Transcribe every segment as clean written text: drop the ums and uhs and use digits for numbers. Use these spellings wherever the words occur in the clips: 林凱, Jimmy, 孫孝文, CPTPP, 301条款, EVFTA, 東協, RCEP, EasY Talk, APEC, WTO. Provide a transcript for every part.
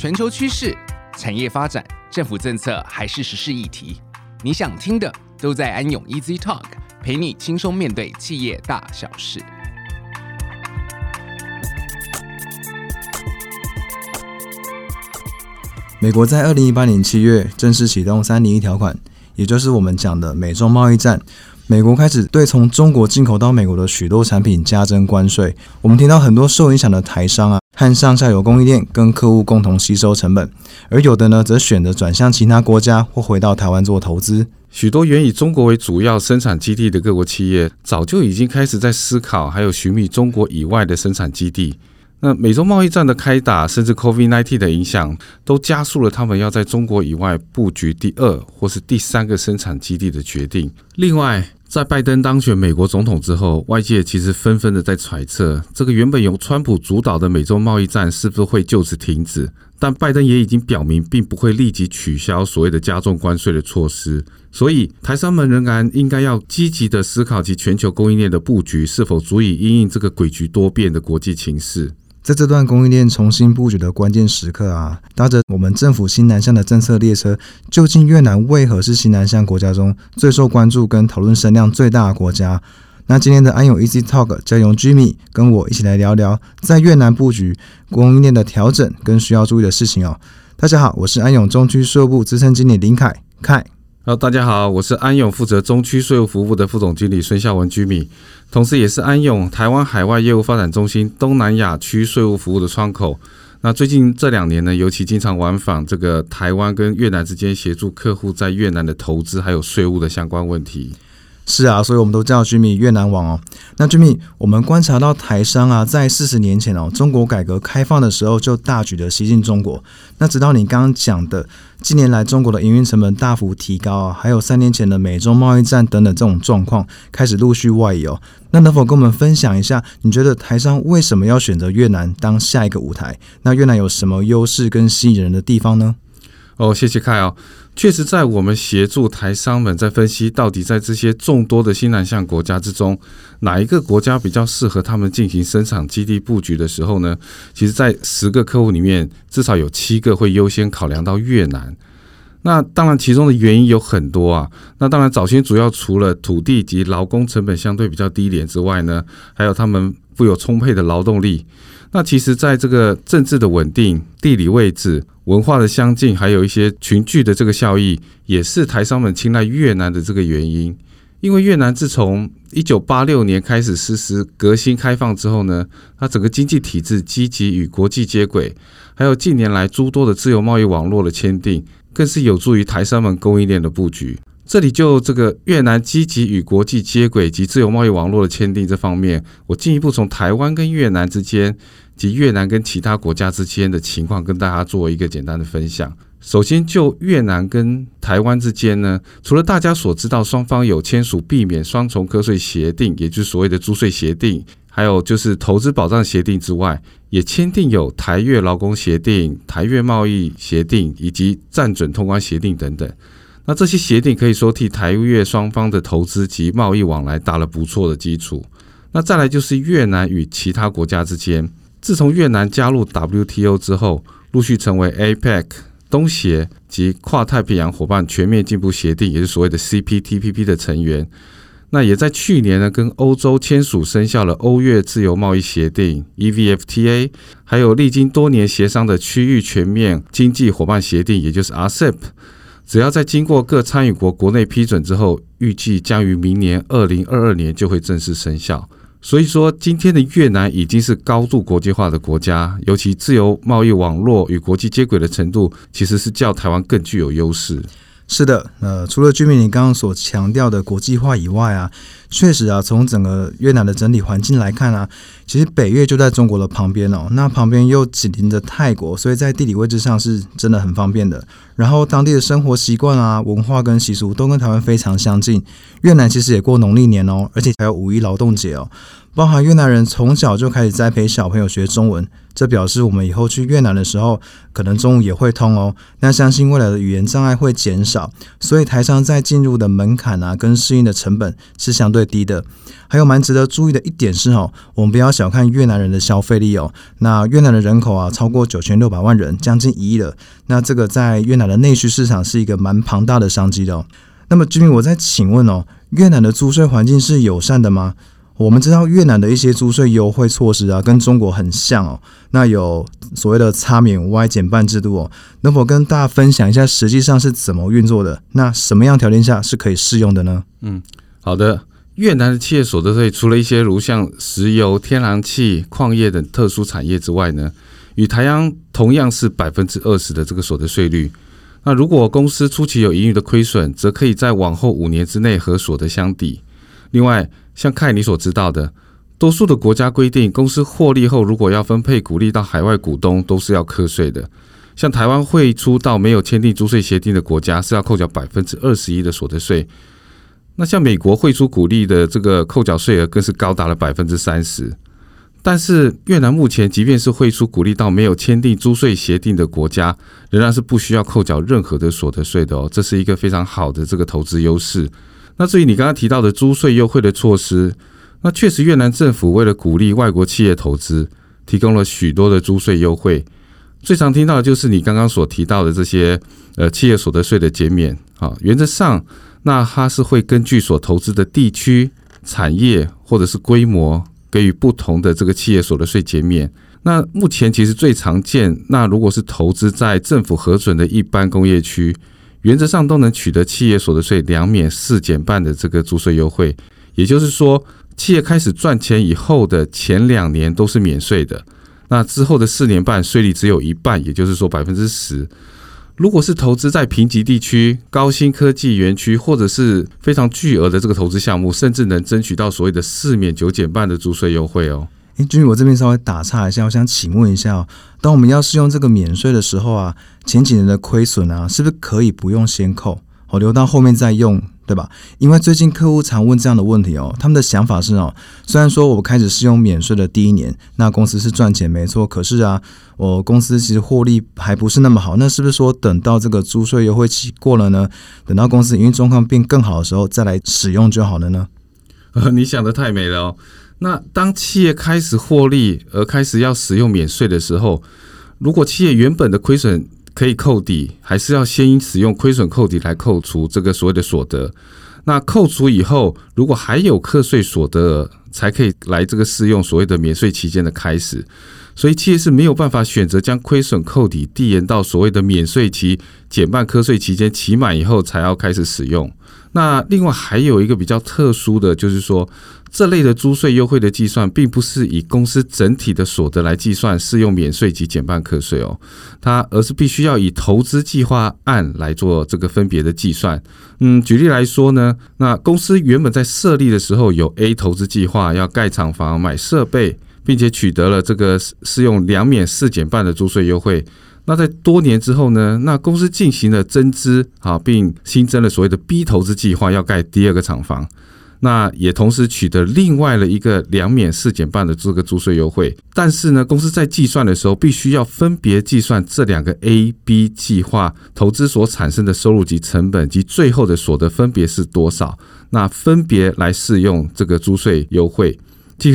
全球趋势、产业发展、政府政策还是时事议题，你想听的都在安永 EasY Talk， 陪你轻松面对企业大小事。美国在2018年7月正式启动301条款，也就是我们讲的美中贸易战。美国开始对从中国进口到美国的许多产品加征关税，我们听到很多受影响的台商和上下游供应链跟客户共同吸收成本，而有的呢则选择转向其他国家或回到台湾做投资。许多原以中国为主要生产基地的各国企业早就已经开始在思考还有寻觅中国以外的生产基地。那美洲贸易战的开打，甚至 COVID-19 的影响，都加速了他们要在中国以外布局第二或是第三个生产基地的决定。另外，在拜登当选美国总统之后，外界其实纷纷的在揣测，这个原本由川普主导的美洲贸易战是不是会就此停止，但拜登也已经表明并不会立即取消所谓的加重关税的措施，所以台商们仍然应该要积极的思考其全球供应链的布局是否足以因应这个诡谲多变的国际情势。在这段供应链重新布局的关键时刻搭着我们政府新南向的政策列车，究竟越南为何是新南向国家中最受关注跟讨论声量最大的国家？那今天的安永 EasY Talk 将由 Jimmy 跟我一起来聊聊在越南布局供应链的调整跟需要注意的事情大家好，我是安永中区税务部资深经理林凯。大家好，我是安永负责中区税务服务的副总经理孙孝文 Jimmy， 同时也是安永台湾海外业务发展中心东南亚区税务服务的窗口。那最近这2年呢，尤其经常往返这个台湾跟越南之间，协助客户在越南的投资还有税务的相关问题。是所以我们都叫 Jimmy 越南王那 Jimmy， 我们观察到台商在40年前中国改革开放的时候就大举的西进中国，那直到你刚刚讲的近年来中国的营运成本大幅提高还有3年前的美中贸易战等等这种状况开始陆续外移那能否跟我们分享一下，你觉得台商为什么要选择越南当下一个舞台？那越南有什么优势跟吸引人的地方呢？谢谢凯确实在我们协助台商们在分析到底在这些众多的新南向国家之中，哪一个国家比较适合他们进行生产基地布局的时候呢，其实在10个客户里面至少有7个会优先考量到越南。那当然其中的原因有很多那当然早先主要除了土地及劳工成本相对比较低廉之外呢，还有他们富有充沛的劳动力。那其实在这个政治的稳定、地理位置、文化的相近，还有一些群聚的这个效益，也是台商们青睐越南的这个原因。因为越南自从1986年开始实施革新开放之后呢，它整个经济体制积极与国际接轨，还有近年来诸多的自由贸易网络的签订，更是有助于台商们供应链的布局。这里就这个越南积极与国际接轨及自由贸易网络的签订这方面，我进一步从台湾跟越南之间及越南跟其他国家之间的情况跟大家做一个简单的分享。首先就越南跟台湾之间呢，除了大家所知道双方有签署避免双重课税协定，也就是所谓的租税协定，还有就是投资保障协定之外，也签订有台越劳工协定、台越贸易协定以及暂准通关协定等等。那这些协定可以说替台越双方的投资及贸易往来打了不错的基础。那再来就是越南与其他国家之间，自从越南加入 WTO 之后，陆续成为 APEC、东协及跨太平洋伙伴全面进步协定，也就是所谓的 CPTPP 的成员。那也在去年呢，跟欧洲签署生效了欧越自由贸易协定 EVFTA， 还有历经多年协商的区域全面经济伙伴协定，也就是 RCEP，只要在经过各参与国国内批准之后，预计将于明年2022年就会正式生效。所以说今天的越南已经是高度国际化的国家，尤其自由贸易网络与国际接轨的程度其实是较台湾更具有优势。是的，除了居民你刚刚所强调的国际化以外确实从整个越南的整体环境来看其实北越就在中国的旁边那旁边又紧邻着泰国，所以在地理位置上是真的很方便的。然后当地的生活习惯文化跟习俗都跟台湾非常相近。越南其实也过农历年而且还有五一劳动节包含越南人从小就开始栽培小朋友学中文，这表示我们以后去越南的时候可能中文也会通那相信未来的语言障碍会减少，所以台商在进入的门槛跟适应的成本是相对对低的。还有蛮值得注意的一点是我们不要小看越南人的消费力哦。那越南的人口啊超过9600万人，将近1亿了。那这个在越南的内需市场是一个蛮庞大的商机的哦。那么 Jimmy， 我再请问越南的租税环境是友善的吗？我们知道越南的一些租税优惠措施啊，跟中国很像哦。那有所谓的差免 Y 减半制度哦，能否跟大家分享一下实际上是怎么运作的？那什么样条件下是可以适用的呢？好的。越南的企业所得税除了一些如像石油、天然气、矿业等特殊产业之外呢，与台湾同样是 20% 的这个所得税率。那如果公司初期有盈余的亏损，则可以在往后5年之内和所得相抵。另外，像凯你所知道的，多数的国家规定，公司获利后如果要分配股利到海外股东，都是要课税的。像台湾汇出到没有签订租税协定的国家，是要扣缴 21% 的所得税。那像美国汇出股利的这个扣缴税额更是高达了 30%。但是越南目前即便是汇出股利到没有签订租税协定的国家，仍然是不需要扣缴任何的所得税的哦，这是一个非常好的这个投资优势。那至于你刚刚提到的租税优惠的措施，那确实越南政府为了鼓励外国企业投资，提供了许多的租税优惠。最常听到的就是你刚刚所提到的这些企业所得税的减免。原则上，那它是会根据所投资的地区、产业或者是规模，给予不同的这个企业所得税减免。那目前其实最常见，那如果是投资在政府核准的一般工业区，原则上都能取得企业所得税2免4减半的这个租税优惠，也就是说，企业开始赚钱以后的前2年都是免税的，那之后的4年半税率只有一半，也就是说 10%。如果是投资在贫瘠地区、高新科技园区或者是非常巨额的这个投资项目，甚至能争取到所谓的4免9减半的租税优惠哦。Jimmy， 我这边稍微打岔一下，我想请问一下当我们要适用这个免税的时候啊，前几年的亏损啊，是不是可以不用先扣，留到后面再用，对吧？因为最近客户常问这样的问题他们的想法是虽然说我开始适用免税的第1年，那公司是赚钱没错，可是啊，我公司其实获利还不是那么好，那是不是说等到这个租税优惠期过了呢？等到公司营运状况变更好的时候再来使用就好了呢？你想得太美了哦。那当企业开始获利而开始要使用免税的时候，如果企业原本的亏损可以扣抵，还是要先使用亏损扣抵来扣除这个所谓的所得。那扣除以后，如果还有课税所得额，才可以来这个适用所谓的免税期间的开始。所以企业是没有办法选择将亏损扣抵递延到所谓的免税期减半课税期间期满以后才要开始使用。那另外还有一个比较特殊的就是说，这类的租税优惠的计算并不是以公司整体的所得来计算适用免税及减半课税它而是必须要以投资计划案来做这个分别的计算。举例来说呢，那公司原本在设立的时候有 A 投资计划，要盖厂房、买设备，并且取得了这个适用2免4减半的租税优惠。那在多年之后呢，那公司进行了增资并新增了所谓的 B 投资计划，要盖第2个厂房。那也同时取得另外的一个2免4减半的这个租税优惠。但是呢，公司在计算的时候必须要分别计算这2个 A、B 计划投资所产生的收入及成本及最后的所得分别是多少，那分别来适用这个租税优惠。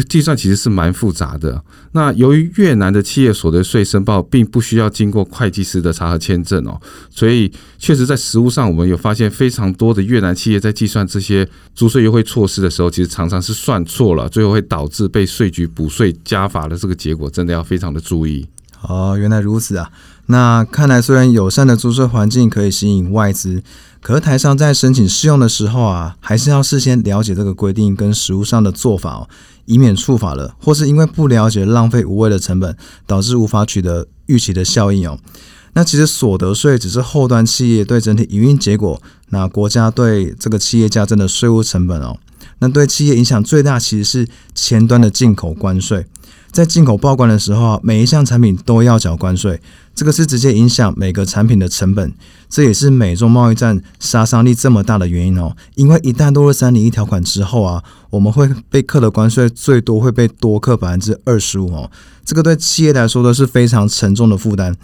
计算其实是蛮复杂的。那由于越南的企业所得税申报并不需要经过会计师的查核签证所以确实在实务上我们有发现非常多的越南企业在计算这些租税优惠措施的时候，其实常常是算错了，最后会导致被税局补税加罚的这个结果，真的要非常的注意。原来如此啊。那看来虽然友善的租税环境可以吸引外资，可是台商在申请适用的时候啊，还是要事先了解这个规定跟实务上的做法以免触法了，或是因为不了解浪费无谓的成本，导致无法取得预期的效应那其实所得税只是后端企业对整体营运结果，那国家对这个企业加征的税务成本那对企业影响最大其实是前端的进口关税。在进口报关的时候每一项产品都要缴关税，这个是直接影响每个产品的成本，这也是美中贸易战杀伤力这么大的原因因为一旦落入301条款之后啊，我们会被课的关税最多会被多课 25% 这个对企业来说都是非常沉重的负担。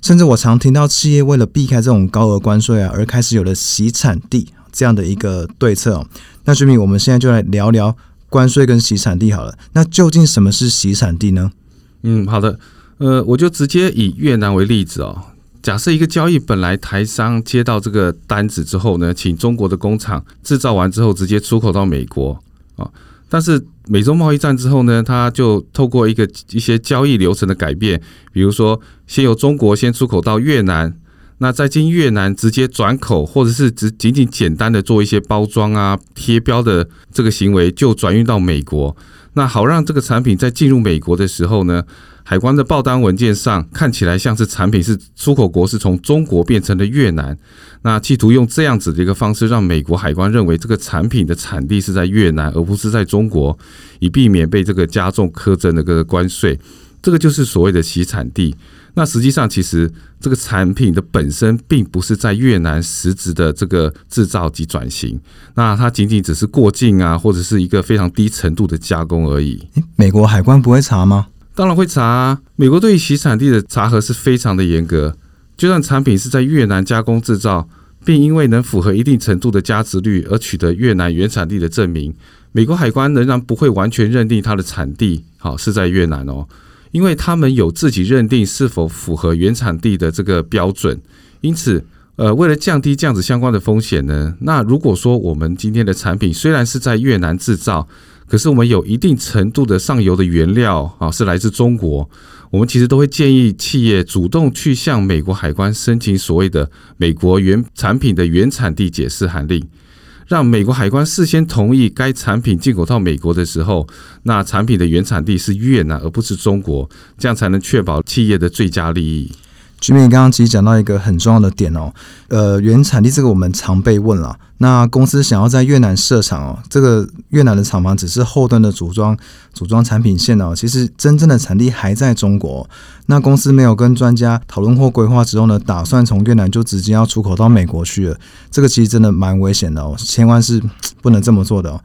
甚至我常听到企业为了避开这种高额关税而开始有了洗产地这样的一个对策那 Jimmy， 我们现在就来聊聊关税跟洗产地好了。那究竟什么是洗产地呢？好的，我就直接以越南为例子哦。假设一个交易本来台商接到这个单子之后呢，请中国的工厂制造完之后直接出口到美国啊。但是美中贸易战之后呢，它就透过一些交易流程的改变，比如说先由中国先出口到越南，那再经越南直接转口，或者是仅仅简单的做一些包装啊、贴标的这个行为，就转运到美国。那好让这个产品在进入美国的时候呢，海关的报单文件上看起来像是产品是出口国是从中国变成了越南，那企图用这样子的一个方式让美国海关认为这个产品的产地是在越南而不是在中国，以避免被这个加重苛征的这个关税，这个就是所谓的洗产地。那实际上其实这个产品的本身并不是在越南实质的这个制造及转型，那它仅仅只是过境啊，或者是一个非常低程度的加工而已。美国海关不会查吗？当然会查啊，美国对于洗产地的查核是非常的严格，就算产品是在越南加工制造，并因为能符合一定程度的价值率而取得越南原产地的证明，美国海关仍然不会完全认定它的产地是在越南哦，因为他们有自己认定是否符合原产地的这个标准。因此为了降低这样子相关的风险呢，那如果说我们今天的产品虽然是在越南制造，可是我们有一定程度的上游的原料是来自中国，我们其实都会建议企业主动去向美国海关申请所谓的美国原产品的原产地解释函令，让美国海关事先同意该产品进口到美国的时候，那产品的原产地是越南而不是中国，这样才能确保企业的最佳利益。Jimmy 刚刚其实讲到一个很重要的点哦，原产地这个我们常被问啦。那公司想要在越南设厂哦，这个越南的厂房只是后端的组装产品线哦，其实真正的产地还在中国哦。那公司没有跟专家讨论或规划之后呢，打算从越南就直接要出口到美国去了，这个其实真的蛮危险的哦，千万是不能这么做的哦。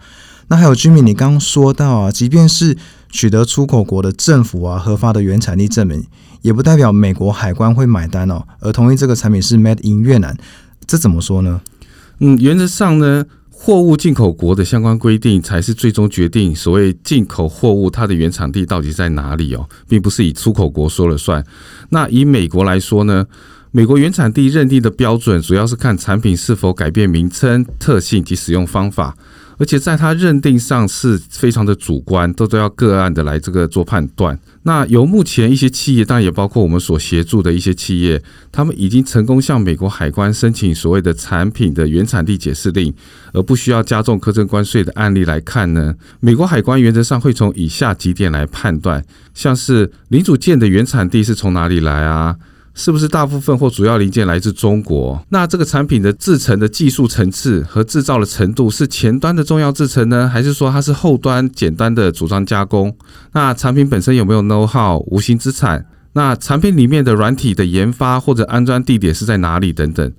那还有 Jimmy， 你刚刚说到啊，即便是取得出口国的政府啊核发的原产地证明，也不代表美国海关会买单哦，而同意这个产品是 Made in 越南，这怎么说呢？原则上呢，货物进口国的相关规定才是最终决定所谓进口货物它的原产地到底在哪里哦，并不是以出口国说了算。那以美国来说呢，美国原产地认定的标准主要是看产品是否改变名称、特性及使用方法。而且在它认定上是非常的主观，都要个案的来这个做判断。那由目前一些企业，当然也包括我们所协助的一些企业，他们已经成功向美国海关申请所谓的产品的原产地解释令，而不需要加重苛征关税的案例来看呢，美国海关原则上会从以下几点来判断，像是零组件的原产地是从哪里来啊？是不是大部分或主要零件来自中国？那这个产品的制程的技术层次和制造的程度是前端的重要制程呢，还是说它是后端简单的组装加工？那产品本身有没有 know-how 无形资产？那产品里面的软体的研发或者安装地点是在哪里等等。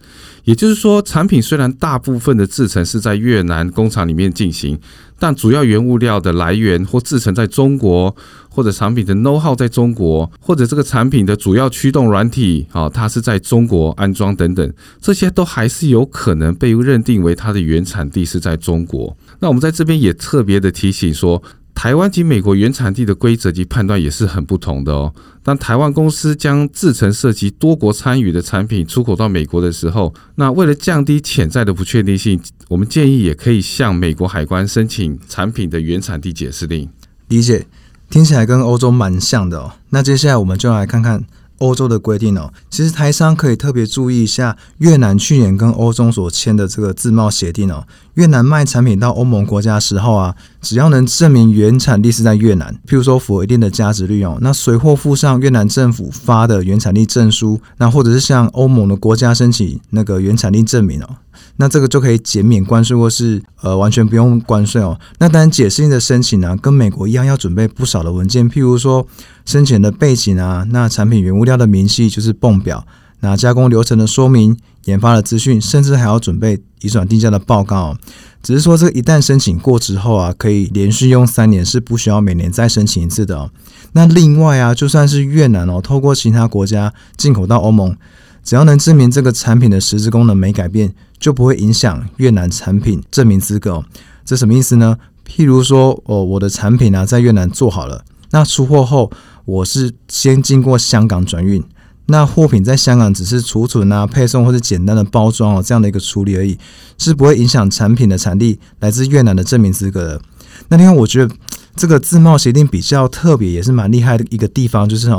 也就是说，产品虽然大部分的制程是在越南工厂里面进行，但主要原物料的来源或制程在中国，或者产品的 know-how 在中国，或者这个产品的主要驱动软体它是在中国安装等等，这些都还是有可能被认定为它的原产地是在中国。那我们在这边也特别的提醒说，台湾及美国原产地的规则及判断也是很不同的哦。当台湾公司将制程涉及多国参与的产品出口到美国的时候，那为了降低潜在的不确定性，我们建议也可以向美国海关申请产品的原产地解释令。理解，听起来跟欧洲蛮像的哦。那接下来我们就来看看欧洲的规定哦。其实台商可以特别注意一下越南去年跟欧中所签的这个自贸协定哦。越南卖产品到欧盟国家的时候啊，只要能证明原产地是在越南，譬如说符合一定的价值率哦，那随后附上越南政府发的原产地证书，那或者是向欧盟的国家申请那个原产地证明哦，那这个就可以减免关税或是完全不用关税哦。那当然解释性的申请啊，跟美国一样要准备不少的文件，譬如说申请的背景啊，那产品原物料的明细就是泵表，那加工流程的说明、研发的资讯，甚至还要准备移转定价的报告哦。只是说这个一旦申请过之后啊，可以连续用3年，是不需要每年再申请一次的哦。那另外啊，就算是越南哦，透过其他国家进口到欧盟，只要能证明这个产品的实质功能没改变，就不会影响越南产品证明资格哦。这什么意思呢？譬如说我的产品啊在越南做好了，那出货后我是先经过香港转运，那货品在香港只是储存啊、配送或是简单的包装这样的一个处理而已，是不会影响产品的产地来自越南的证明资格的。那另外我觉得这个自贸协定比较特别也是蛮厉害的一个地方，就是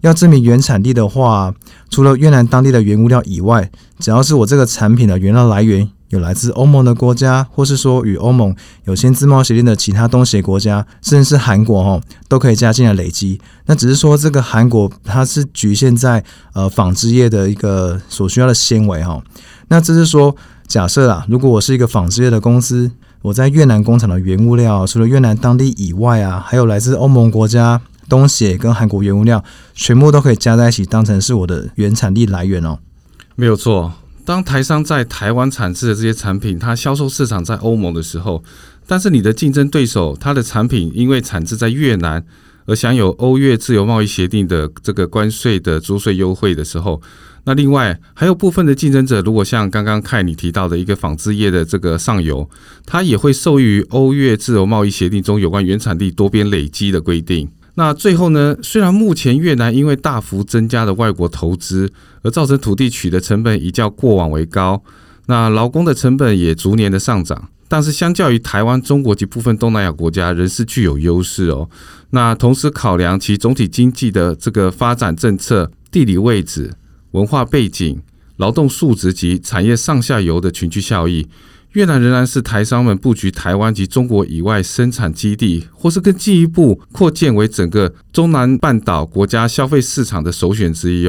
要证明原产地的话，除了越南当地的原物料以外，只要是我这个产品的原料来源有来自欧盟的国家，或是说与欧盟有签自贸协定的其他东协国家，甚至是韩国都可以加进来累积。那只是说这个韩国它是局限在纺织业的一个所需要的纤维那这是说假设啦，如果我是一个纺织业的公司，我在越南工厂的原物料除了越南当地以外啊，还有来自欧盟国家、东协跟韩国原物料全部都可以加在一起当成是我的原产地来源没有错。当台商在台湾产制的这些产品它销售市场在欧盟的时候，但是你的竞争对手它的产品因为产制在越南而享有欧越自由贸易协定的这个关税的租税优惠的时候，那另外还有部分的竞争者，如果像刚刚凯你提到的一个纺织业的这个上游，它也会受益于欧越自由贸易协定中有关原产地多边累积的规定。那最后呢，虽然目前越南因为大幅增加的外国投资而造成土地取得成本已较过往为高，那劳工的成本也逐年的上涨，但是相较于台湾、中国及部分东南亚国家仍是具有优势那同时考量其总体经济的这个发展政策、地理位置、文化背景、劳动素质及产业上下游的群聚效益，越南仍然是台商们布局台湾及中国以外生产基地，或是更进一步扩建为整个中南半岛国家消费市场的首选之一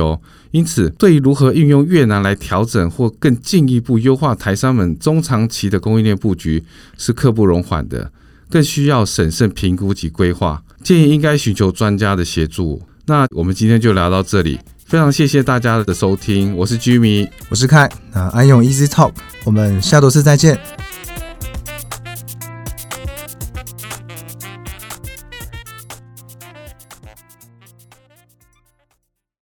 因此，对于如何运用越南来调整或更进一步优化台商们中长期的供应链布局是刻不容缓的，更需要审慎评估及规划，建议应该寻求专家的协助。那我们今天就聊到这里，非常谢谢大家的收听，我是 Jimmy， 我是凯，那安永 EasY Talk， 我们下周四再见。